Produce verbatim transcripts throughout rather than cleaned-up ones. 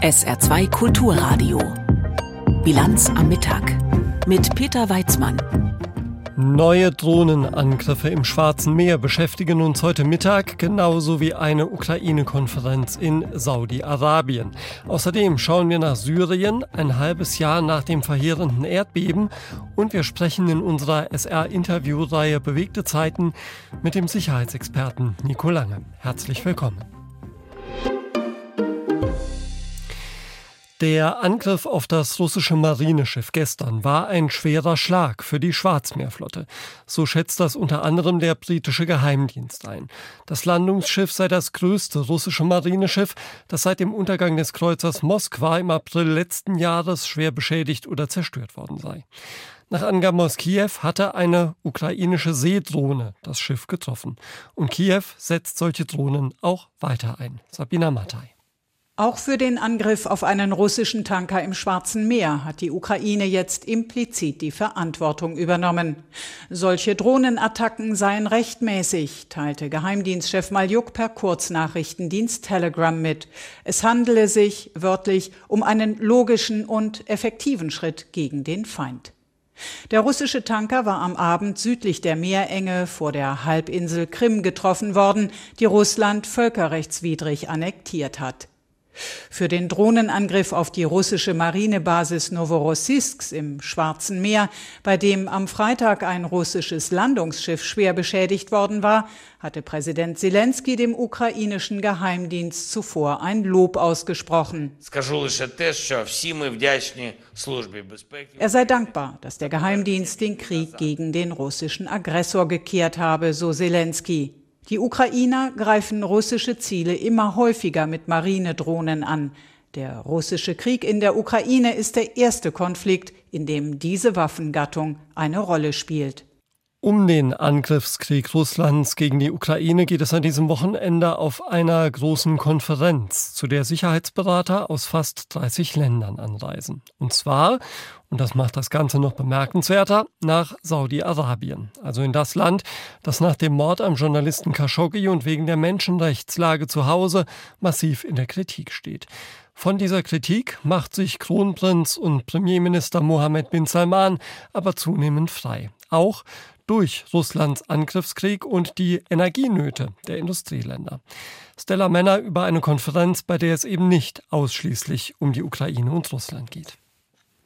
S R zwei Kulturradio. Bilanz am Mittag mit Peter Weizmann. Neue Drohnenangriffe im Schwarzen Meer beschäftigen uns heute Mittag, genauso wie eine Ukraine-Konferenz in Saudi-Arabien. Außerdem schauen wir nach Syrien, ein halbes Jahr nach dem verheerenden Erdbeben, und wir sprechen in unserer S R-Interviewreihe Bewegte Zeiten mit dem Sicherheitsexperten Nico Lange. Herzlich willkommen. Der Angriff auf das russische Marineschiff gestern war ein schwerer Schlag für die Schwarzmeerflotte. So schätzt das unter anderem der britische Geheimdienst ein. Das Landungsschiff sei das größte russische Marineschiff, das seit dem Untergang des Kreuzers Moskwa im April letzten Jahres schwer beschädigt oder zerstört worden sei. Nach Angaben aus Kiew hatte eine ukrainische Seedrohne das Schiff getroffen. Und Kiew setzt solche Drohnen auch weiter ein. Sabina Mattei. Auch für den Angriff auf einen russischen Tanker im Schwarzen Meer hat die Ukraine jetzt implizit die Verantwortung übernommen. Solche Drohnenattacken seien rechtmäßig, teilte Geheimdienstchef Maljuk per Kurznachrichtendienst Telegram mit. Es handele sich, wörtlich, um einen logischen und effektiven Schritt gegen den Feind. Der russische Tanker war am Abend südlich der Meerenge vor der Halbinsel Krim getroffen worden, die Russland völkerrechtswidrig annektiert hat. Für den Drohnenangriff auf die russische Marinebasis Noworossijsk im Schwarzen Meer, bei dem am Freitag ein russisches Landungsschiff schwer beschädigt worden war, hatte Präsident Selenskyj dem ukrainischen Geheimdienst zuvor ein Lob ausgesprochen. Er sei dankbar, dass der Geheimdienst den Krieg gegen den russischen Aggressor gekehrt habe, so Selenskyj. Die Ukrainer greifen russische Ziele immer häufiger mit Marinedrohnen an. Der russische Krieg in der Ukraine ist der erste Konflikt, in dem diese Waffengattung eine Rolle spielt. Um den Angriffskrieg Russlands gegen die Ukraine geht es an diesem Wochenende auf einer großen Konferenz, zu der Sicherheitsberater aus fast dreißig Ländern anreisen. Und zwar, und das macht das Ganze noch bemerkenswerter, nach Saudi-Arabien. Also in das Land, das nach dem Mord am Journalisten Khashoggi und wegen der Menschenrechtslage zu Hause massiv in der Kritik steht. Von dieser Kritik macht sich Kronprinz und Premierminister Mohammed bin Salman aber zunehmend frei. Auch durch Russlands Angriffskrieg und die Energienöte der Industrieländer. Stella Männer über eine Konferenz, bei der es eben nicht ausschließlich um die Ukraine und Russland geht.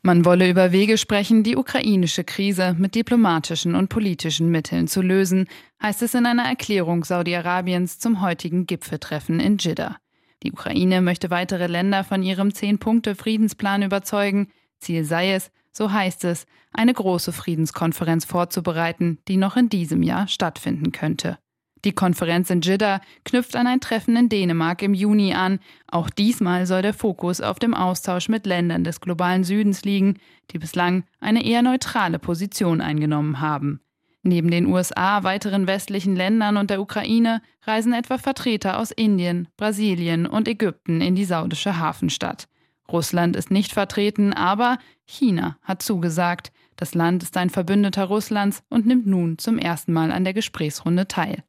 Man wolle über Wege sprechen, die ukrainische Krise mit diplomatischen und politischen Mitteln zu lösen, heißt es in einer Erklärung Saudi-Arabiens zum heutigen Gipfeltreffen in Jidda. Die Ukraine möchte weitere Länder von ihrem Zehn-Punkte-Friedensplan überzeugen. Ziel sei es, so heißt es, eine große Friedenskonferenz vorzubereiten, die noch in diesem Jahr stattfinden könnte. Die Konferenz in Jidda knüpft an ein Treffen in Dänemark im Juni an. Auch diesmal soll der Fokus auf dem Austausch mit Ländern des globalen Südens liegen, die bislang eine eher neutrale Position eingenommen haben. Neben den U S A, weiteren westlichen Ländern und der Ukraine reisen etwa Vertreter aus Indien, Brasilien und Ägypten in die saudische Hafenstadt. Russland ist nicht vertreten, aber China hat zugesagt. Das Land ist ein Verbündeter Russlands und nimmt nun zum ersten Mal an der Gesprächsrunde teil.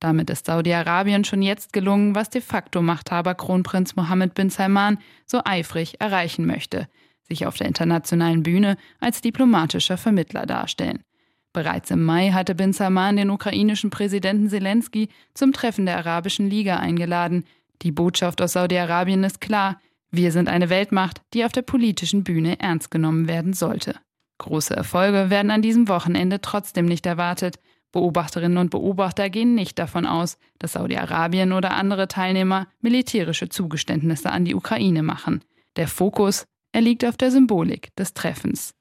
Damit ist Saudi-Arabien schon jetzt gelungen, was de facto Machthaber Kronprinz Mohammed bin Salman so eifrig erreichen möchte: sich auf der internationalen Bühne als diplomatischer Vermittler darstellen. Bereits im Mai hatte bin Salman den ukrainischen Präsidenten Selenskyj zum Treffen der Arabischen Liga eingeladen. Die Botschaft aus Saudi-Arabien ist klar: Wir sind eine Weltmacht, die auf der politischen Bühne ernst genommen werden sollte. Große Erfolge werden an diesem Wochenende trotzdem nicht erwartet. Beobachterinnen und Beobachter gehen nicht davon aus, dass Saudi-Arabien oder andere Teilnehmer militärische Zugeständnisse an die Ukraine machen. Der Fokus, er liegt auf der Symbolik des Treffens.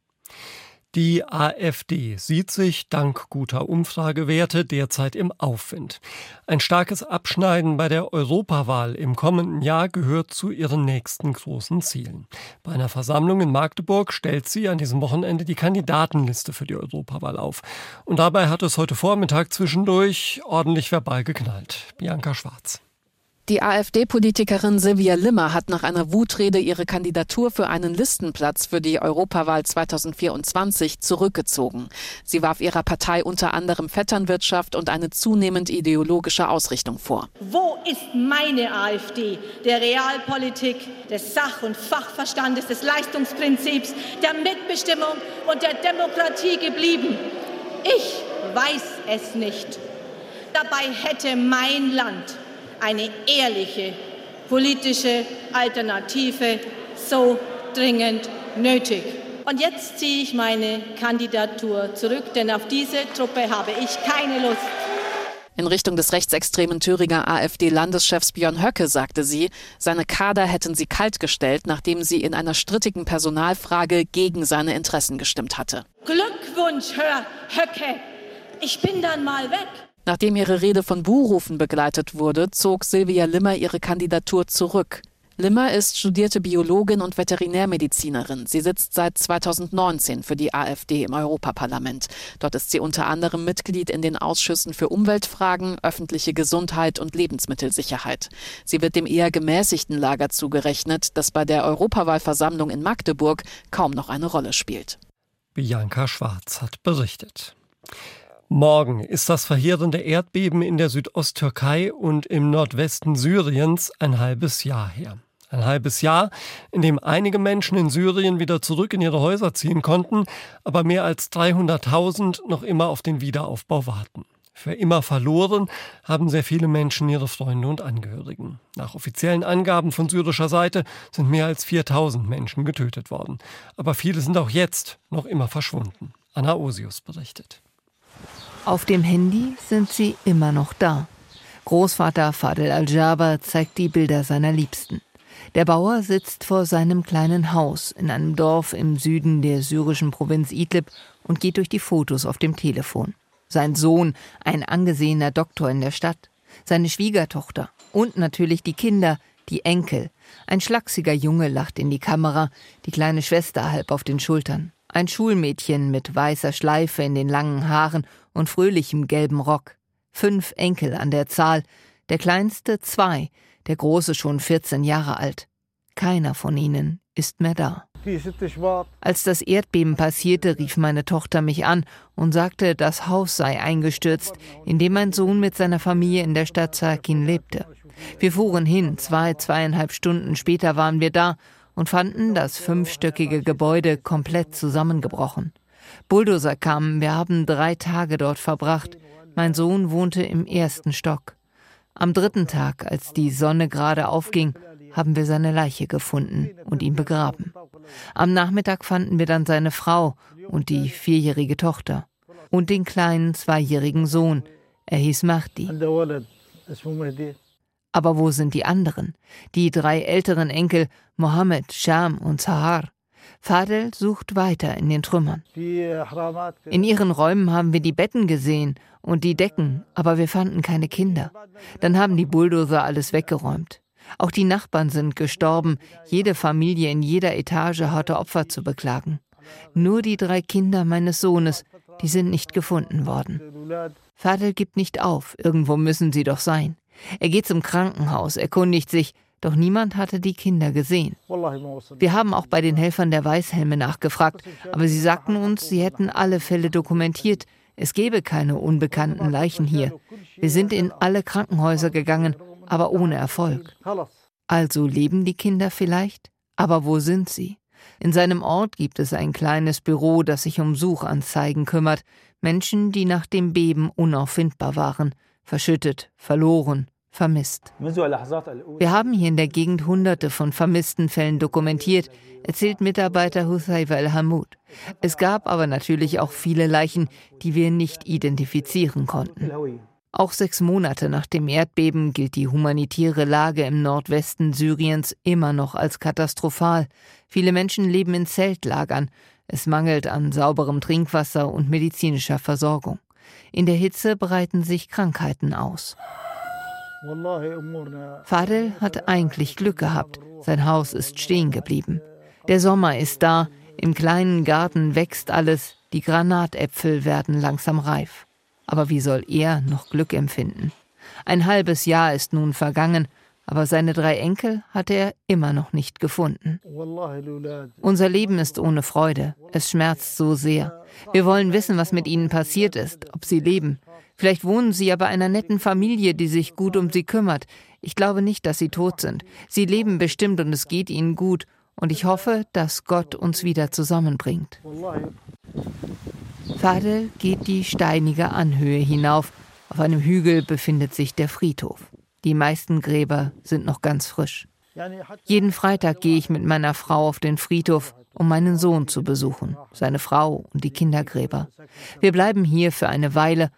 Die AfD sieht sich dank guter Umfragewerte derzeit im Aufwind. Ein starkes Abschneiden bei der Europawahl im kommenden Jahr gehört zu ihren nächsten großen Zielen. Bei einer Versammlung in Magdeburg stellt sie an diesem Wochenende die Kandidatenliste für die Europawahl auf. Und dabei hat es heute Vormittag zwischendurch ordentlich verbal geknallt. Bianca Schwarz. Die AfD-Politikerin Silvia Limmer hat nach einer Wutrede ihre Kandidatur für einen Listenplatz für die Europawahl zweitausendvierundzwanzig zurückgezogen. Sie warf ihrer Partei unter anderem Vetternwirtschaft und eine zunehmend ideologische Ausrichtung vor. Wo ist meine AfD? Der Realpolitik, des Sach- und Fachverstandes, des Leistungsprinzips, der Mitbestimmung und der Demokratie geblieben? Ich weiß es nicht. Dabei hätte mein Land eine ehrliche politische Alternative so dringend nötig. Und jetzt ziehe ich meine Kandidatur zurück, denn auf diese Truppe habe ich keine Lust. In Richtung des rechtsextremen Thüringer AfD-Landeschefs Björn Höcke sagte sie, seine Kader hätten sie kaltgestellt, nachdem sie in einer strittigen Personalfrage gegen seine Interessen gestimmt hatte. Glückwunsch, Herr Höcke! Ich bin dann mal weg. Nachdem ihre Rede von Buhrufen begleitet wurde, zog Silvia Limmer ihre Kandidatur zurück. Limmer ist studierte Biologin und Veterinärmedizinerin. Sie sitzt seit zweitausendneunzehn für die AfD im Europaparlament. Dort ist sie unter anderem Mitglied in den Ausschüssen für Umweltfragen, öffentliche Gesundheit und Lebensmittelsicherheit. Sie wird dem eher gemäßigten Lager zugerechnet, das bei der Europawahlversammlung in Magdeburg kaum noch eine Rolle spielt. Bianca Schwarz hat berichtet. Morgen ist das verheerende Erdbeben in der Südosttürkei und im Nordwesten Syriens ein halbes Jahr her. Ein halbes Jahr, in dem einige Menschen in Syrien wieder zurück in ihre Häuser ziehen konnten, aber mehr als dreihunderttausend noch immer auf den Wiederaufbau warten. Für immer verloren haben sehr viele Menschen ihre Freunde und Angehörigen. Nach offiziellen Angaben von syrischer Seite sind mehr als viertausend Menschen getötet worden. Aber viele sind auch jetzt noch immer verschwunden. Anna Osius berichtet. Auf dem Handy sind sie immer noch da. Großvater Fadel Al-Jaba zeigt die Bilder seiner Liebsten. Der Bauer sitzt vor seinem kleinen Haus in einem Dorf im Süden der syrischen Provinz Idlib und geht durch die Fotos auf dem Telefon. Sein Sohn, ein angesehener Doktor in der Stadt, seine Schwiegertochter und natürlich die Kinder, die Enkel. Ein schlaksiger Junge lacht in die Kamera, die kleine Schwester halb auf den Schultern. Ein Schulmädchen mit weißer Schleife in den langen Haaren und fröhlichem gelben Rock. Fünf Enkel an der Zahl, der kleinste zwei, der große schon vierzehn Jahre alt. Keiner von ihnen ist mehr da. Als das Erdbeben passierte, rief meine Tochter mich an und sagte, das Haus sei eingestürzt, in dem mein Sohn mit seiner Familie in der Stadt Saakin lebte. Wir fuhren hin, zwei, zweieinhalb Stunden später waren wir da und fanden das fünfstöckige Gebäude komplett zusammengebrochen. Bulldozer kamen, wir haben drei Tage dort verbracht. Mein Sohn wohnte im ersten Stock. Am dritten Tag, als die Sonne gerade aufging, haben wir seine Leiche gefunden und ihn begraben. Am Nachmittag fanden wir dann seine Frau und die vierjährige Tochter und den kleinen zweijährigen Sohn. Er hieß Mahdi. Aber wo sind die anderen? Die drei älteren Enkel, Mohammed, Sham und Zahar. Fadel sucht weiter in den Trümmern. In ihren Räumen haben wir die Betten gesehen und die Decken, aber wir fanden keine Kinder. Dann haben die Bulldozer alles weggeräumt. Auch die Nachbarn sind gestorben. Jede Familie in jeder Etage hatte Opfer zu beklagen. Nur die drei Kinder meines Sohnes, die sind nicht gefunden worden. Fadel gibt nicht auf, irgendwo müssen sie doch sein. Er geht zum Krankenhaus, erkundigt sich, doch niemand hatte die Kinder gesehen. Wir haben auch bei den Helfern der Weißhelme nachgefragt, aber sie sagten uns, sie hätten alle Fälle dokumentiert. Es gäbe keine unbekannten Leichen hier. Wir sind in alle Krankenhäuser gegangen, aber ohne Erfolg. Also leben die Kinder vielleicht? Aber wo sind sie? In seinem Ort gibt es ein kleines Büro, das sich um Suchanzeigen kümmert. Menschen, die nach dem Beben unauffindbar waren. Verschüttet, verloren, vermisst. Wir haben hier in der Gegend hunderte von vermissten Fällen dokumentiert, erzählt Mitarbeiter Hussein El-Hamoud. Es gab aber natürlich auch viele Leichen, die wir nicht identifizieren konnten. Auch sechs Monate nach dem Erdbeben gilt die humanitäre Lage im Nordwesten Syriens immer noch als katastrophal. Viele Menschen leben in Zeltlagern. Es mangelt an sauberem Trinkwasser und medizinischer Versorgung. In der Hitze breiten sich Krankheiten aus. Fadel hat eigentlich Glück gehabt. Sein Haus ist stehen geblieben. Der Sommer ist da. Im kleinen Garten wächst alles. Die Granatäpfel werden langsam reif. Aber wie soll er noch Glück empfinden? Ein halbes Jahr ist nun vergangen, aber seine drei Enkel hatte er immer noch nicht gefunden. Unser Leben ist ohne Freude. Es schmerzt so sehr. Wir wollen wissen, was mit ihnen passiert ist, ob sie leben. Vielleicht wohnen sie ja bei einer netten Familie, die sich gut um sie kümmert. Ich glaube nicht, dass sie tot sind. Sie leben bestimmt und es geht ihnen gut. Und ich hoffe, dass Gott uns wieder zusammenbringt. Fadel geht die steinige Anhöhe hinauf. Auf einem Hügel befindet sich der Friedhof. Die meisten Gräber sind noch ganz frisch. Jeden Freitag gehe ich mit meiner Frau auf den Friedhof, um meinen Sohn zu besuchen, seine Frau und die Kindergräber. Wir bleiben hier für eine Weile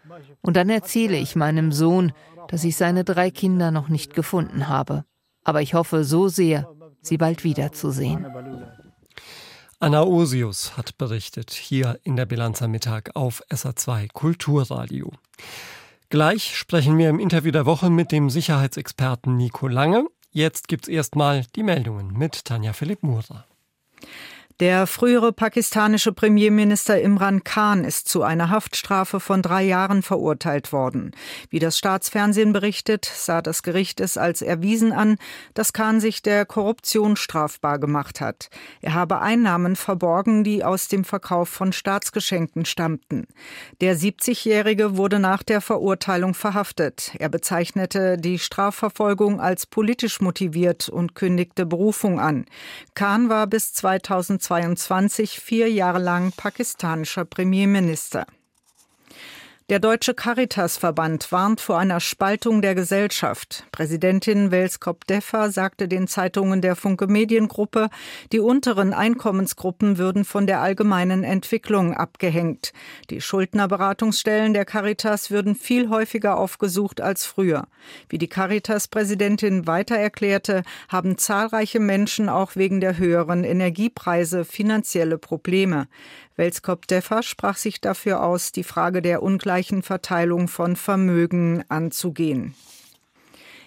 und dann erzähle ich meinem Sohn, dass ich seine drei Kinder noch nicht gefunden habe. Aber ich hoffe so sehr, sie bald wiederzusehen. Anna Osius hat berichtet, hier in der Bilanz am Mittag auf S R zwei Kulturradio. Gleich sprechen wir im Interview der Woche mit dem Sicherheitsexperten Nico Lange. Jetzt gibt's erstmal die Meldungen mit Tanja Philipp-Mura. Der frühere pakistanische Premierminister Imran Khan ist zu einer Haftstrafe von drei Jahren verurteilt worden. Wie das Staatsfernsehen berichtet, sah das Gericht es als erwiesen an, dass Khan sich der Korruption strafbar gemacht hat. Er habe Einnahmen verborgen, die aus dem Verkauf von Staatsgeschenken stammten. Der siebzigjährige wurde nach der Verurteilung verhaftet. Er bezeichnete die Strafverfolgung als politisch motiviert und kündigte Berufung an. Khan war bis zweitausendzweiundzwanzig vier Jahre lang pakistanischer Premierminister. Der Deutsche Caritasverband warnt vor einer Spaltung der Gesellschaft. Präsidentin Welskop-Deffer sagte den Zeitungen der Funke Mediengruppe, die unteren Einkommensgruppen würden von der allgemeinen Entwicklung abgehängt. Die Schuldnerberatungsstellen der Caritas würden viel häufiger aufgesucht als früher. Wie die Caritas-Präsidentin weiter erklärte, haben zahlreiche Menschen auch wegen der höheren Energiepreise finanzielle Probleme. Welskop-Deffer sprach sich dafür aus, die Frage der ungleichen Verteilung von Vermögen anzugehen.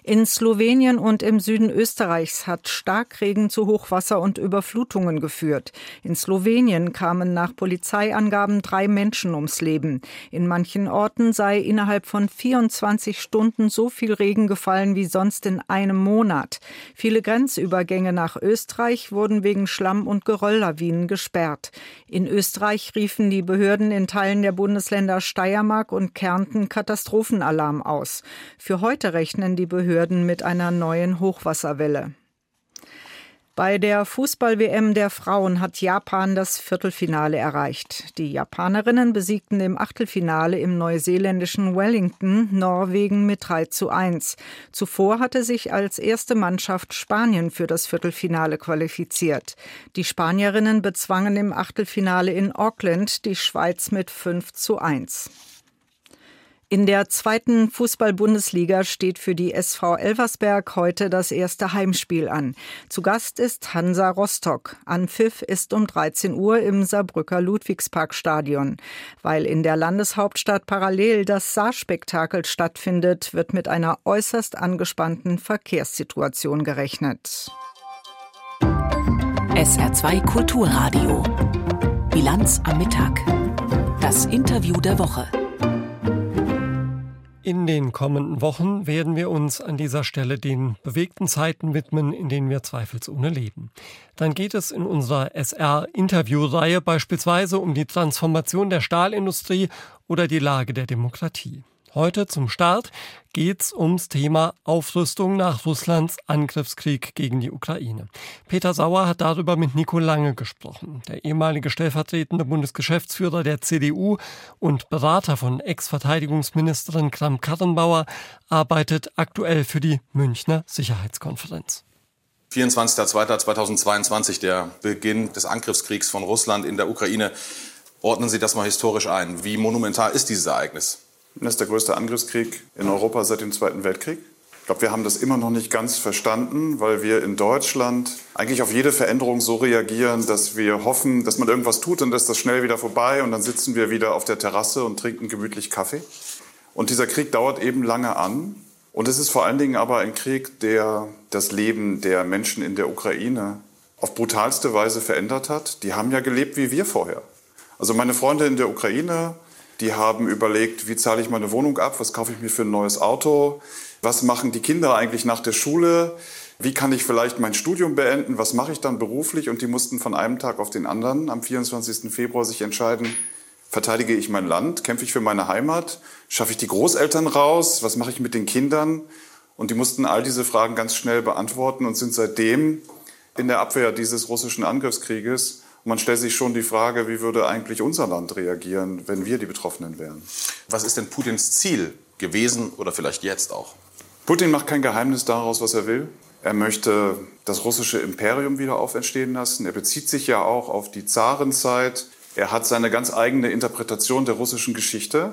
In Slowenien und im Süden Österreichs hat Starkregen zu Hochwasser und Überflutungen geführt. In Slowenien kamen nach Polizeiangaben drei Menschen ums Leben. In manchen Orten sei innerhalb von vierundzwanzig Stunden so viel Regen gefallen wie sonst in einem Monat. Viele Grenzübergänge nach Österreich wurden wegen Schlamm- und Gerölllawinen gesperrt. In Österreich riefen die Behörden in Teilen der Bundesländer Steiermark und Kärnten Katastrophenalarm aus. Für heute rechnen die Behörden mit einer neuen Hochwasserwelle. Bei der Fußball-W M der Frauen hat Japan das Viertelfinale erreicht. Die Japanerinnen besiegten im Achtelfinale im neuseeländischen Wellington Norwegen mit drei zu eins. Zuvor hatte sich als erste Mannschaft Spanien für das Viertelfinale qualifiziert. Die Spanierinnen bezwangen im Achtelfinale in Auckland die Schweiz mit fünf zu eins. In der zweiten Fußball-Bundesliga steht für die S V Elversberg heute das erste Heimspiel an. Zu Gast ist Hansa Rostock. Anpfiff ist um dreizehn Uhr im Saarbrücker Ludwigsparkstadion. Weil in der Landeshauptstadt parallel das Saarspektakel stattfindet, wird mit einer äußerst angespannten Verkehrssituation gerechnet. S R zwei Kulturradio. Bilanz am Mittag. Das Interview der Woche. In den kommenden Wochen werden wir uns an dieser Stelle den bewegten Zeiten widmen, in denen wir zweifelsohne leben. Dann geht es in unserer S R-Interviewreihe beispielsweise um die Transformation der Stahlindustrie oder die Lage der Demokratie. Heute zum Start geht's ums Thema Aufrüstung nach Russlands Angriffskrieg gegen die Ukraine. Peter Sauer hat darüber mit Nico Lange gesprochen. Der ehemalige stellvertretende Bundesgeschäftsführer der C D U und Berater von Ex-Verteidigungsministerin Kramp-Karrenbauer arbeitet aktuell für die Münchner Sicherheitskonferenz. vierundzwanzigster zweiter zweitausendzweiundzwanzig, der Beginn des Angriffskriegs von Russland in der Ukraine. Ordnen Sie das mal historisch ein. Wie monumental ist dieses Ereignis? Das ist der größte Angriffskrieg in Europa seit dem Zweiten Weltkrieg. Ich glaube, wir haben das immer noch nicht ganz verstanden, weil wir in Deutschland eigentlich auf jede Veränderung so reagieren, dass wir hoffen, dass man irgendwas tut und dass das schnell wieder vorbei und dann sitzen wir wieder auf der Terrasse und trinken gemütlich Kaffee. Und dieser Krieg dauert eben lange an. Und es ist vor allen Dingen aber ein Krieg, der das Leben der Menschen in der Ukraine auf brutalste Weise verändert hat. Die haben ja gelebt wie wir vorher. Also meine Freunde in der Ukraine Die haben überlegt, wie zahle ich meine Wohnung ab, was kaufe ich mir für ein neues Auto, was machen die Kinder eigentlich nach der Schule, wie kann ich vielleicht mein Studium beenden, was mache ich dann beruflich? Und die mussten von einem Tag auf den anderen am vierundzwanzigsten Februar sich entscheiden, verteidige ich mein Land, kämpfe ich für meine Heimat, schaffe ich die Großeltern raus, was mache ich mit den Kindern? Und die mussten all diese Fragen ganz schnell beantworten und sind seitdem in der Abwehr dieses russischen Angriffskrieges. Und man stellt sich schon die Frage, wie würde eigentlich unser Land reagieren, wenn wir die Betroffenen wären? Was ist denn Putins Ziel gewesen oder vielleicht jetzt auch? Putin macht kein Geheimnis daraus, was er will. Er möchte das russische Imperium wieder auferstehen lassen. Er bezieht sich ja auch auf die Zarenzeit. Er hat seine ganz eigene Interpretation der russischen Geschichte.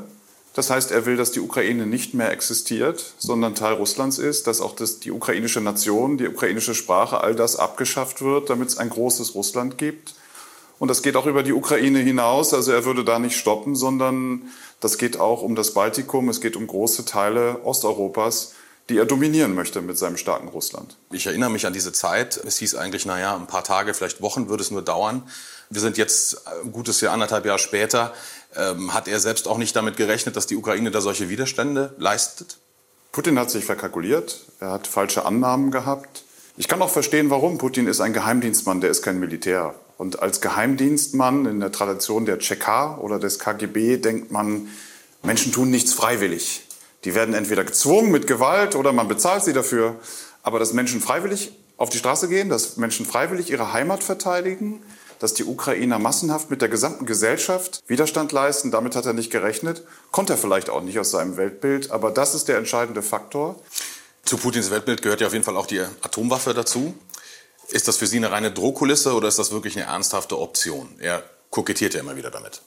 Das heißt, er will, dass die Ukraine nicht mehr existiert, sondern Teil Russlands ist, dass auch das, die ukrainische Nation, die ukrainische Sprache, all das abgeschafft wird, damit es ein großes Russland gibt. Und das geht auch über die Ukraine hinaus. Also er würde da nicht stoppen, sondern das geht auch um das Baltikum, es geht um große Teile Osteuropas, die er dominieren möchte mit seinem starken Russland. Ich erinnere mich an diese Zeit. Es hieß eigentlich, naja, ein paar Tage, vielleicht Wochen würde es nur dauern. Wir sind jetzt ein gutes Jahr, anderthalb Jahre später. Ähm, hat er selbst auch nicht damit gerechnet, dass die Ukraine da solche Widerstände leistet? Putin hat sich verkalkuliert. Er hat falsche Annahmen gehabt. Ich kann auch verstehen, warum. Putin ist ein Geheimdienstmann, der ist kein Militär. Und als Geheimdienstmann in der Tradition der Tscheka oder des K G B denkt man, Menschen tun nichts freiwillig. Die werden entweder gezwungen mit Gewalt oder man bezahlt sie dafür. Aber dass Menschen freiwillig auf die Straße gehen, dass Menschen freiwillig ihre Heimat verteidigen, dass die Ukrainer massenhaft mit der gesamten Gesellschaft Widerstand leisten, damit hat er nicht gerechnet. Konnte er vielleicht auch nicht aus seinem Weltbild, aber das ist der entscheidende Faktor. Zu Putins Weltbild gehört ja auf jeden Fall auch die Atomwaffe dazu. Ist das für Sie eine reine Drohkulisse oder ist das wirklich eine ernsthafte Option? Er kokettiert ja immer wieder damit.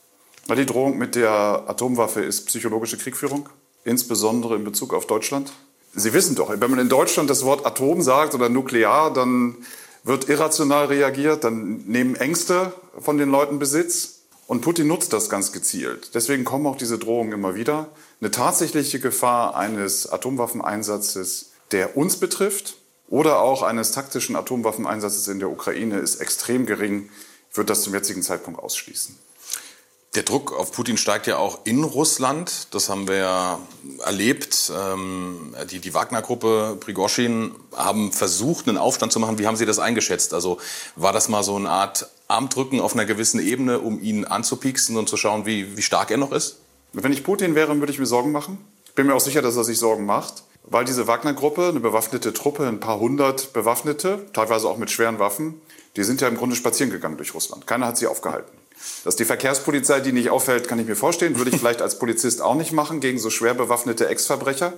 Die Drohung mit der Atomwaffe ist psychologische Kriegführung. Insbesondere in Bezug auf Deutschland. Sie wissen doch, wenn man in Deutschland das Wort Atom sagt oder nuklear, dann wird irrational reagiert, dann nehmen Ängste von den Leuten Besitz. Und Putin nutzt das ganz gezielt. Deswegen kommen auch diese Drohungen immer wieder. Eine tatsächliche Gefahr eines Atomwaffeneinsatzes, der uns betrifft, oder auch eines taktischen Atomwaffeneinsatzes in der Ukraine ist extrem gering, wird das zum jetzigen Zeitpunkt ausschließen. Der Druck auf Putin steigt ja auch in Russland. Das haben wir ja erlebt. Die, die Wagner-Gruppe, Prigozhin, haben versucht, einen Aufstand zu machen. Wie haben Sie das eingeschätzt? Also war das mal so eine Art Armdrücken auf einer gewissen Ebene, um ihn anzupieksen und zu schauen, wie, wie stark er noch ist? Wenn ich Putin wäre, würde ich mir Sorgen machen. Ich bin mir auch sicher, dass er sich Sorgen macht. Weil diese Wagner-Gruppe, eine bewaffnete Truppe, ein paar hundert Bewaffnete, teilweise auch mit schweren Waffen, die sind ja im Grunde spazieren gegangen durch Russland. Keiner hat sie aufgehalten. Dass die Verkehrspolizei die nicht auffällt, kann ich mir vorstellen. Würde ich vielleicht als Polizist auch nicht machen, gegen so schwer bewaffnete Ex-Verbrecher.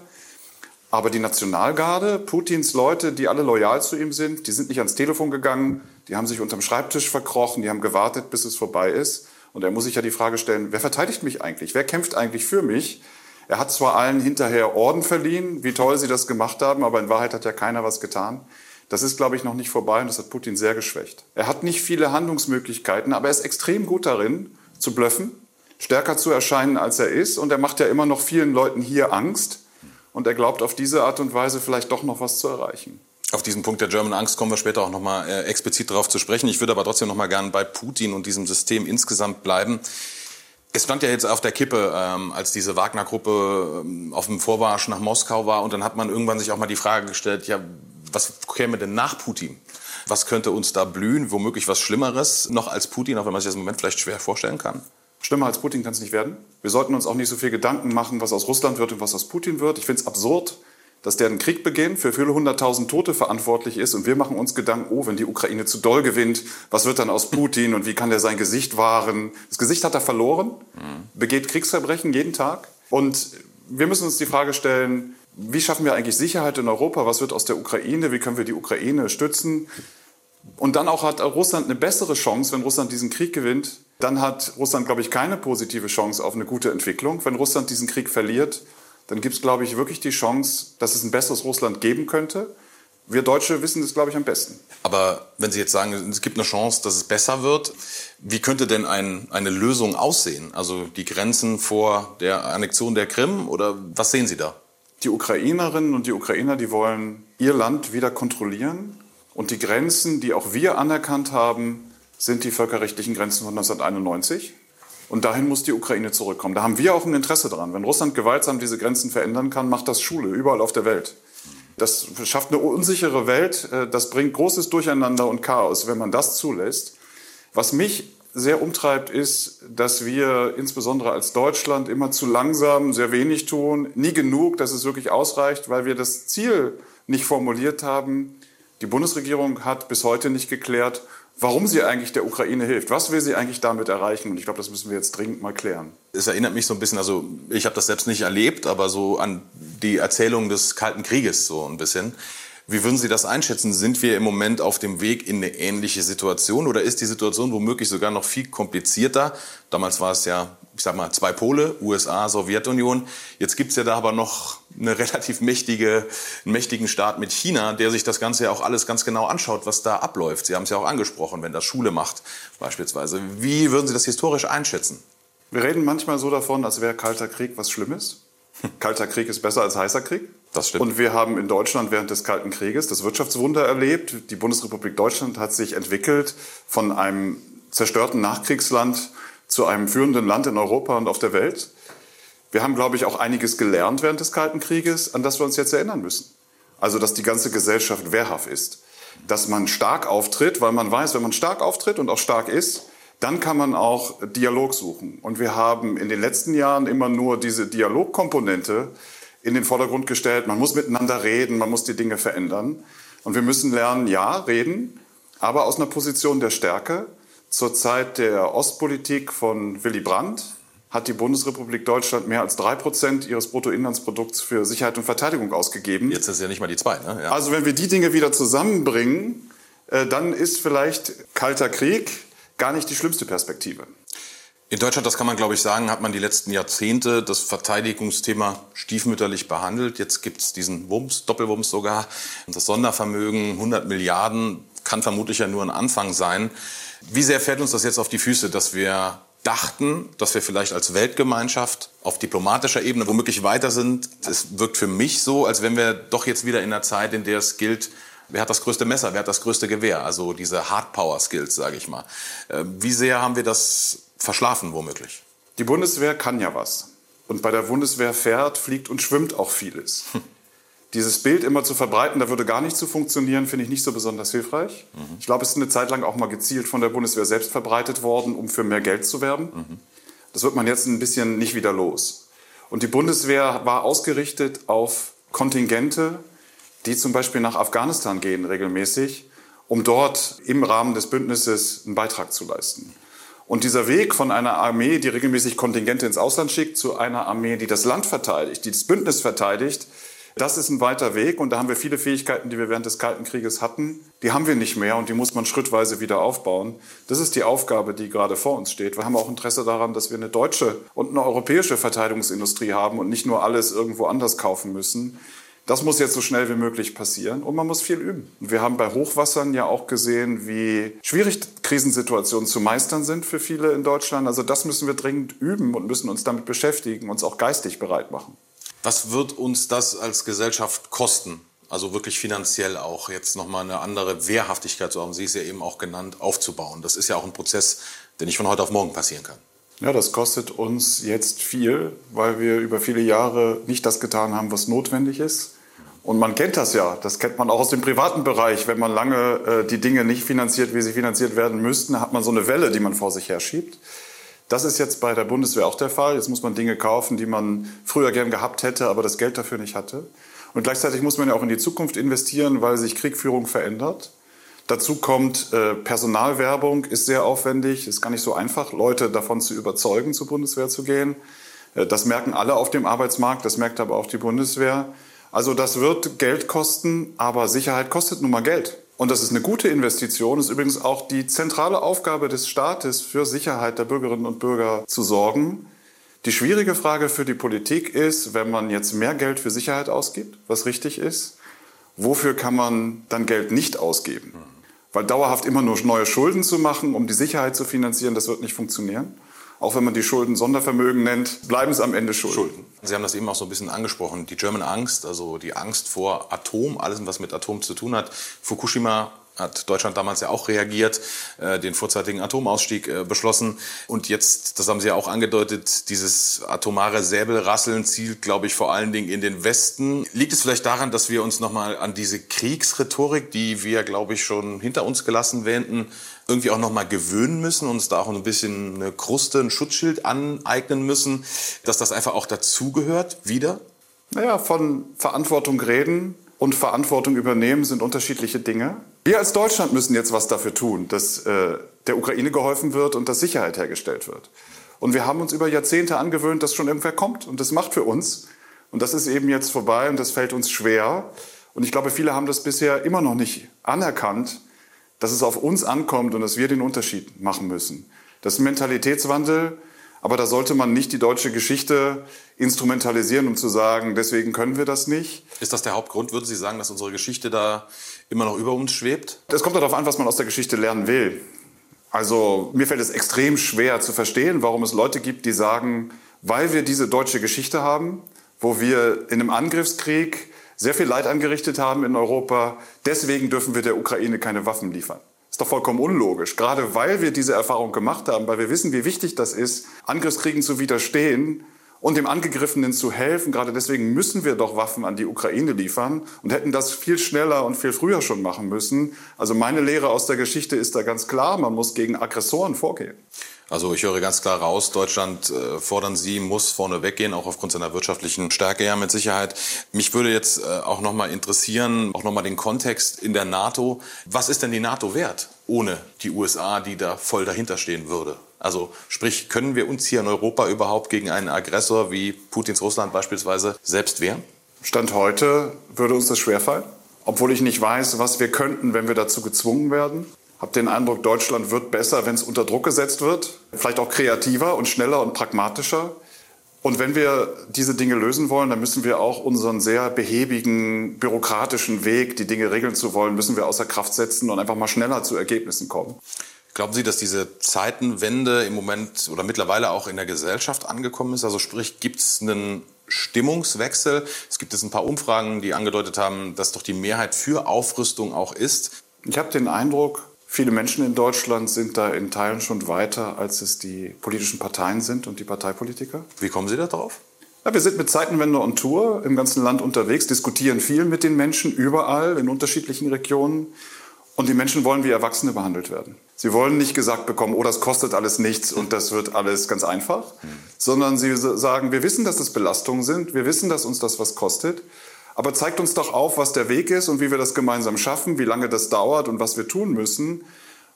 Aber die Nationalgarde, Putins Leute, die alle loyal zu ihm sind, die sind nicht ans Telefon gegangen, die haben sich unterm Schreibtisch verkrochen, die haben gewartet, bis es vorbei ist. Und er muss sich ja die Frage stellen, wer verteidigt mich eigentlich? Wer kämpft eigentlich für mich? Er hat zwar allen hinterher Orden verliehen, wie toll sie das gemacht haben, aber in Wahrheit hat ja keiner was getan. Das ist, glaube ich, noch nicht vorbei und das hat Putin sehr geschwächt. Er hat nicht viele Handlungsmöglichkeiten, aber er ist extrem gut darin, zu bluffen, stärker zu erscheinen, als er ist. Und er macht ja immer noch vielen Leuten hier Angst und er glaubt, auf diese Art und Weise vielleicht doch noch was zu erreichen. Auf diesen Punkt der German Angst kommen wir später auch noch mal äh, explizit darauf zu sprechen. Ich würde aber trotzdem noch mal gerne bei Putin und diesem System insgesamt bleiben. Es stand ja jetzt auf der Kippe, ähm, als diese Wagner-Gruppe ähm, auf dem Vormarsch nach Moskau war. Und dann hat man irgendwann sich auch mal die Frage gestellt, ja, was käme denn nach Putin? Was könnte uns da blühen? Womöglich was Schlimmeres noch als Putin, auch wenn man sich das im Moment vielleicht schwer vorstellen kann? Schlimmer als Putin kann es nicht werden. Wir sollten uns auch nicht so viel Gedanken machen, was aus Russland wird und was aus Putin wird. Ich finde es absurd, dass der einen Krieg beginnt, für viele hunderttausend Tote verantwortlich ist. Und wir machen uns Gedanken, oh, wenn die Ukraine zu doll gewinnt, was wird dann aus Putin und wie kann der sein Gesicht wahren? Das Gesicht hat er verloren, begeht Kriegsverbrechen jeden Tag. Und wir müssen uns die Frage stellen, wie schaffen wir eigentlich Sicherheit in Europa? Was wird aus der Ukraine? Wie können wir die Ukraine stützen? Und dann auch hat Russland eine bessere Chance, wenn Russland diesen Krieg gewinnt. Dann hat Russland, glaube ich, keine positive Chance auf eine gute Entwicklung. Wenn Russland diesen Krieg verliert, dann gibt es, glaube ich, wirklich die Chance, dass es ein besseres Russland geben könnte. Wir Deutsche wissen das, glaube ich, am besten. Aber wenn Sie jetzt sagen, es gibt eine Chance, dass es besser wird, wie könnte denn ein, eine Lösung aussehen? Also die Grenzen vor der Annexion der Krim oder was sehen Sie da? Die Ukrainerinnen und die Ukrainer, die wollen ihr Land wieder kontrollieren. Und die Grenzen, die auch wir anerkannt haben, sind die völkerrechtlichen Grenzen von neunzehnhunderteinundneunzig. Und dahin muss die Ukraine zurückkommen. Da haben wir auch ein Interesse dran. Wenn Russland gewaltsam diese Grenzen verändern kann, macht das Schule überall auf der Welt. Das schafft eine unsichere Welt. Das bringt großes Durcheinander und Chaos, wenn man das zulässt. Was mich sehr umtreibt, ist, dass wir insbesondere als Deutschland immer zu langsam sehr wenig tun, nie genug, dass es wirklich ausreicht, weil wir das Ziel nicht formuliert haben. Die Bundesregierung hat bis heute nicht geklärt, warum sie eigentlich der Ukraine hilft. Was will sie eigentlich damit erreichen? Und ich glaube, das müssen wir jetzt dringend mal klären. Es erinnert mich so ein bisschen, also ich habe das selbst nicht erlebt, aber so an die Erzählung des Kalten Krieges so ein bisschen. Wie würden Sie das einschätzen? Sind wir im Moment auf dem Weg in eine ähnliche Situation oder ist die Situation womöglich sogar noch viel komplizierter? Damals war es ja, ich sag mal, zwei Pole, U S A, Sowjetunion. Jetzt gibt's ja da aber noch eine relativ mächtige, einen mächtigen Staat mit China, der sich das Ganze ja auch alles ganz genau anschaut, was da abläuft. Sie haben es ja auch angesprochen, wenn das Schule macht beispielsweise. Wie würden Sie das historisch einschätzen? Wir reden manchmal so davon, als wäre Kalter Krieg was Schlimmes. Kalter Krieg ist besser als heißer Krieg. Das stimmt. Und wir haben in Deutschland während des Kalten Krieges das Wirtschaftswunder erlebt. Die Bundesrepublik Deutschland hat sich entwickelt von einem zerstörten Nachkriegsland zu einem führenden Land in Europa und auf der Welt. Wir haben, glaube ich, auch einiges gelernt während des Kalten Krieges, an das wir uns jetzt erinnern müssen. Also, dass die ganze Gesellschaft wehrhaft ist. Dass man stark auftritt, weil man weiß, wenn man stark auftritt und auch stark ist, dann kann man auch Dialog suchen. Und wir haben in den letzten Jahren immer nur diese Dialogkomponente in den Vordergrund gestellt. Man muss miteinander reden, man muss die Dinge verändern. Und wir müssen lernen, ja, reden, aber aus einer Position der Stärke. Zur Zeit der Ostpolitik von Willy Brandt hat die Bundesrepublik Deutschland mehr als drei Prozent ihres Bruttoinlandsprodukts für Sicherheit und Verteidigung ausgegeben. Jetzt ist es ja nicht mal die zwei, ne? Ja. Also wenn wir die Dinge wieder zusammenbringen, dann ist vielleicht Kalter Krieg gar nicht die schlimmste Perspektive. In Deutschland, das kann man, glaube ich, sagen, hat man die letzten Jahrzehnte das Verteidigungsthema stiefmütterlich behandelt. Jetzt gibt es diesen Wumms, Doppelwumms sogar. Das Sondervermögen, hundert Milliarden, kann vermutlich ja nur ein Anfang sein. Wie sehr fällt uns das jetzt auf die Füße, dass wir dachten, dass wir vielleicht als Weltgemeinschaft auf diplomatischer Ebene womöglich weiter sind? Es wirkt für mich so, als wenn wir doch jetzt wieder in einer Zeit, in der es gilt, wer hat das größte Messer, wer hat das größte Gewehr? Also diese Hard-Power-Skills, sage ich mal. Wie sehr haben wir das verschlafen womöglich? Die Bundeswehr kann ja was. Und bei der Bundeswehr fährt, fliegt und schwimmt auch vieles. Hm. Dieses Bild immer zu verbreiten, da würde gar nicht zu funktionieren, finde ich nicht so besonders hilfreich. Mhm. Ich glaube, es ist eine Zeit lang auch mal gezielt von der Bundeswehr selbst verbreitet worden, um für mehr Geld zu werben. Mhm. Das wird man jetzt ein bisschen nicht wieder los. Und die Bundeswehr war ausgerichtet auf Kontingente, die zum Beispiel nach Afghanistan gehen regelmäßig, um dort im Rahmen des Bündnisses einen Beitrag zu leisten. Und dieser Weg von einer Armee, die regelmäßig Kontingente ins Ausland schickt, zu einer Armee, die das Land verteidigt, die das Bündnis verteidigt, das ist ein weiter Weg. Und da haben wir viele Fähigkeiten, die wir während des Kalten Krieges hatten, die haben wir nicht mehr und die muss man schrittweise wieder aufbauen. Das ist die Aufgabe, die gerade vor uns steht. Wir haben auch Interesse daran, dass wir eine deutsche und eine europäische Verteidigungsindustrie haben und nicht nur alles irgendwo anders kaufen müssen. Das muss jetzt so schnell wie möglich passieren und man muss viel üben. Wir haben bei Hochwassern ja auch gesehen, wie schwierig Krisensituationen zu meistern sind für viele in Deutschland. Also das müssen wir dringend üben und müssen uns damit beschäftigen, uns auch geistig bereit machen. Was wird uns das als Gesellschaft kosten? Also wirklich finanziell auch jetzt nochmal eine andere Wehrhaftigkeit, so haben Sie es ja eben auch genannt, aufzubauen. Das ist ja auch ein Prozess, der nicht von heute auf morgen passieren kann. Ja, das kostet uns jetzt viel, weil wir über viele Jahre nicht das getan haben, was notwendig ist. Und man kennt das ja, das kennt man auch aus dem privaten Bereich. Wenn man lange äh, die Dinge nicht finanziert, wie sie finanziert werden müssten, hat man so eine Welle, die man vor sich herschiebt. Das ist jetzt bei der Bundeswehr auch der Fall. Jetzt muss man Dinge kaufen, die man früher gern gehabt hätte, aber das Geld dafür nicht hatte. Und gleichzeitig muss man ja auch in die Zukunft investieren, weil sich Kriegführung verändert. Dazu kommt, äh, Personalwerbung ist sehr aufwendig. Es ist gar nicht so einfach, Leute davon zu überzeugen, zur Bundeswehr zu gehen. Äh, das merken alle auf dem Arbeitsmarkt, das merkt aber auch die Bundeswehr. Also das wird Geld kosten, aber Sicherheit kostet nun mal Geld. Und das ist eine gute Investition. Das ist übrigens auch die zentrale Aufgabe des Staates, für Sicherheit der Bürgerinnen und Bürger zu sorgen. Die schwierige Frage für die Politik ist, wenn man jetzt mehr Geld für Sicherheit ausgibt, was richtig ist, wofür kann man dann Geld nicht ausgeben? Weil dauerhaft immer nur neue Schulden zu machen, um die Sicherheit zu finanzieren, das wird nicht funktionieren. Auch wenn man die Schulden Sondervermögen nennt, bleiben es am Ende Schulden. Schulden. Sie haben das eben auch so ein bisschen angesprochen, die German Angst, also die Angst vor Atom, alles, was mit Atom zu tun hat. Fukushima hat Deutschland damals ja auch reagiert, äh, den vorzeitigen Atomausstieg äh, beschlossen. Und jetzt, das haben Sie ja auch angedeutet, dieses atomare Säbelrasseln zielt, glaube ich, vor allen Dingen in den Westen. Liegt es vielleicht daran, dass wir uns nochmal an diese Kriegsrhetorik, die wir, glaube ich, schon hinter uns gelassen wähnten, irgendwie auch noch mal gewöhnen müssen, uns da auch ein bisschen eine Kruste, ein Schutzschild aneignen müssen, dass das einfach auch dazugehört wieder? Naja, von Verantwortung reden und Verantwortung übernehmen sind unterschiedliche Dinge. Wir als Deutschland müssen jetzt was dafür tun, dass äh, der Ukraine geholfen wird und dass Sicherheit hergestellt wird. Und wir haben uns über Jahrzehnte angewöhnt, dass schon irgendwer kommt und das macht für uns. Und das ist eben jetzt vorbei und das fällt uns schwer. Und ich glaube, viele haben das bisher immer noch nicht anerkannt, dass es auf uns ankommt und dass wir den Unterschied machen müssen. Das ist ein Mentalitätswandel, aber da sollte man nicht die deutsche Geschichte instrumentalisieren, um zu sagen, deswegen können wir das nicht. Ist das der Hauptgrund, würden Sie sagen, dass unsere Geschichte da immer noch über uns schwebt? Es kommt darauf an, was man aus der Geschichte lernen will. Also mir fällt es extrem schwer zu verstehen, warum es Leute gibt, die sagen, weil wir diese deutsche Geschichte haben, wo wir in einem Angriffskrieg sehr viel Leid angerichtet haben in Europa, deswegen dürfen wir der Ukraine keine Waffen liefern. Ist doch vollkommen unlogisch, gerade weil wir diese Erfahrung gemacht haben, weil wir wissen, wie wichtig das ist, Angriffskriegen zu widerstehen und dem Angegriffenen zu helfen. Gerade deswegen müssen wir doch Waffen an die Ukraine liefern und hätten das viel schneller und viel früher schon machen müssen. Also meine Lehre aus der Geschichte ist da ganz klar, man muss gegen Aggressoren vorgehen. Also ich höre ganz klar raus, Deutschland, äh, fordern Sie, muss vorne weggehen, auch aufgrund seiner wirtschaftlichen Stärke ja mit Sicherheit. Mich würde jetzt äh, auch nochmal interessieren, auch nochmal den Kontext in der NATO. Was ist denn die NATO wert ohne die U S A, die da voll dahinter stehen würde? Also sprich, können wir uns hier in Europa überhaupt gegen einen Aggressor wie Putins Russland beispielsweise selbst wehren? Stand heute würde uns das schwerfallen, obwohl ich nicht weiß, was wir könnten, wenn wir dazu gezwungen werden. Habt den Eindruck, Deutschland wird besser, wenn es unter Druck gesetzt wird. Vielleicht auch kreativer und schneller und pragmatischer. Und wenn wir diese Dinge lösen wollen, dann müssen wir auch unseren sehr behäbigen, bürokratischen Weg, die Dinge regeln zu wollen, müssen wir außer Kraft setzen und einfach mal schneller zu Ergebnissen kommen. Glauben Sie, dass diese Zeitenwende im Moment oder mittlerweile auch in der Gesellschaft angekommen ist? Also sprich, gibt es einen Stimmungswechsel? Es gibt jetzt ein paar Umfragen, die angedeutet haben, dass doch die Mehrheit für Aufrüstung auch ist. Ich habe den Eindruck, viele Menschen in Deutschland sind da in Teilen schon weiter, als es die politischen Parteien sind und die Parteipolitiker. Wie kommen Sie da drauf? Ja, wir sind mit Zeitenwende on Tour im ganzen Land unterwegs, diskutieren viel mit den Menschen überall in unterschiedlichen Regionen. Und die Menschen wollen wie Erwachsene behandelt werden. Sie wollen nicht gesagt bekommen, oh, das kostet alles nichts und das wird alles ganz einfach. Mhm. Sondern sie sagen, wir wissen, dass das Belastungen sind, wir wissen, dass uns das was kostet. Aber zeigt uns doch auf, was der Weg ist und wie wir das gemeinsam schaffen, wie lange das dauert und was wir tun müssen.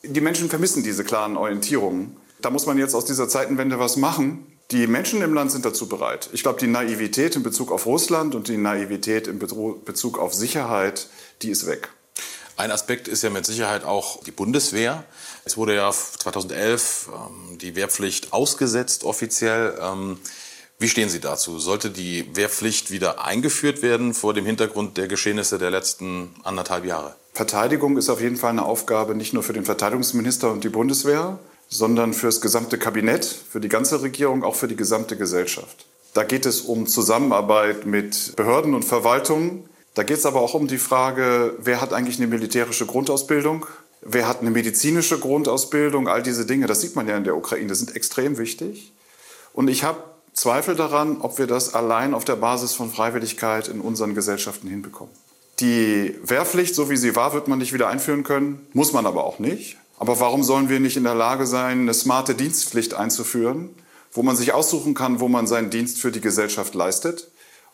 Die Menschen vermissen diese klaren Orientierungen. Da muss man jetzt aus dieser Zeitenwende was machen. Die Menschen im Land sind dazu bereit. Ich glaube, die Naivität in Bezug auf Russland und die Naivität in Bezug auf Sicherheit, die ist weg. Ein Aspekt ist ja mit Sicherheit auch die Bundeswehr. Es wurde ja zweitausendelf ähm, die Wehrpflicht ausgesetzt offiziell. Ähm, Wie stehen Sie dazu? Sollte die Wehrpflicht wieder eingeführt werden vor dem Hintergrund der Geschehnisse der letzten anderthalb Jahre? Verteidigung ist auf jeden Fall eine Aufgabe nicht nur für den Verteidigungsminister und die Bundeswehr, sondern für das gesamte Kabinett, für die ganze Regierung, auch für die gesamte Gesellschaft. Da geht es um Zusammenarbeit mit Behörden und Verwaltungen. Da geht es aber auch um die Frage, wer hat eigentlich eine militärische Grundausbildung? Wer hat eine medizinische Grundausbildung? All diese Dinge, das sieht man ja in der Ukraine, das sind extrem wichtig. Und ich habe Zweifel daran, ob wir das allein auf der Basis von Freiwilligkeit in unseren Gesellschaften hinbekommen. Die Wehrpflicht, so wie sie war, wird man nicht wieder einführen können, muss man aber auch nicht. Aber warum sollen wir nicht in der Lage sein, eine smarte Dienstpflicht einzuführen, wo man sich aussuchen kann, wo man seinen Dienst für die Gesellschaft leistet?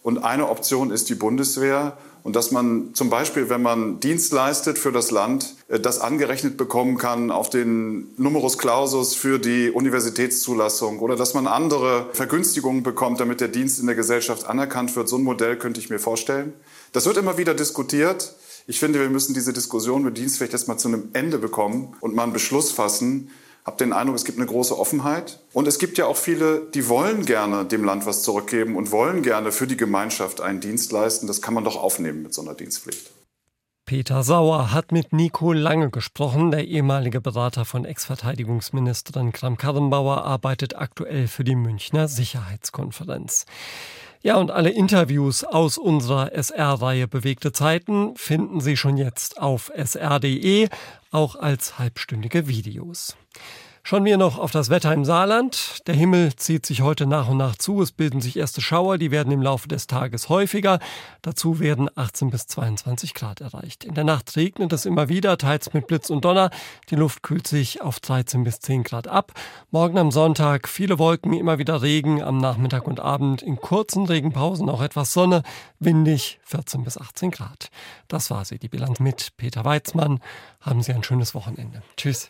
Und eine Option ist die Bundeswehr und dass man zum Beispiel, wenn man Dienst leistet für das Land, das angerechnet bekommen kann auf den Numerus Clausus für die Universitätszulassung oder dass man andere Vergünstigungen bekommt, damit der Dienst in der Gesellschaft anerkannt wird. So ein Modell könnte ich mir vorstellen. Das wird immer wieder diskutiert. Ich finde, wir müssen diese Diskussion mit Dienstpflicht erst mal zu einem Ende bekommen und mal einen Beschluss fassen. Ich habe den Eindruck, es gibt eine große Offenheit. Und es gibt ja auch viele, die wollen gerne dem Land was zurückgeben und wollen gerne für die Gemeinschaft einen Dienst leisten. Das kann man doch aufnehmen mit so einer Dienstpflicht. Peter Sauer hat mit Nico Lange gesprochen. Der ehemalige Berater von Ex-Verteidigungsministerin Kramp-Karrenbauer arbeitet aktuell für die Münchner Sicherheitskonferenz. Ja, und alle Interviews aus unserer S R-Reihe Bewegte Zeiten finden Sie schon jetzt auf s r punkt d e, auch als halbstündige Videos. Schauen wir noch auf das Wetter im Saarland. Der Himmel zieht sich heute nach und nach zu. Es bilden sich erste Schauer, die werden im Laufe des Tages häufiger. Dazu werden achtzehn bis zweiundzwanzig Grad erreicht. In der Nacht regnet es immer wieder, teils mit Blitz und Donner. Die Luft kühlt sich auf dreizehn bis zehn Grad ab. Morgen am Sonntag viele Wolken, immer wieder Regen. Am Nachmittag und Abend in kurzen Regenpausen auch etwas Sonne. Windig, vierzehn bis achtzehn Grad. Das war sie, die Bilanz mit Peter Weizmann. Haben Sie ein schönes Wochenende. Tschüss.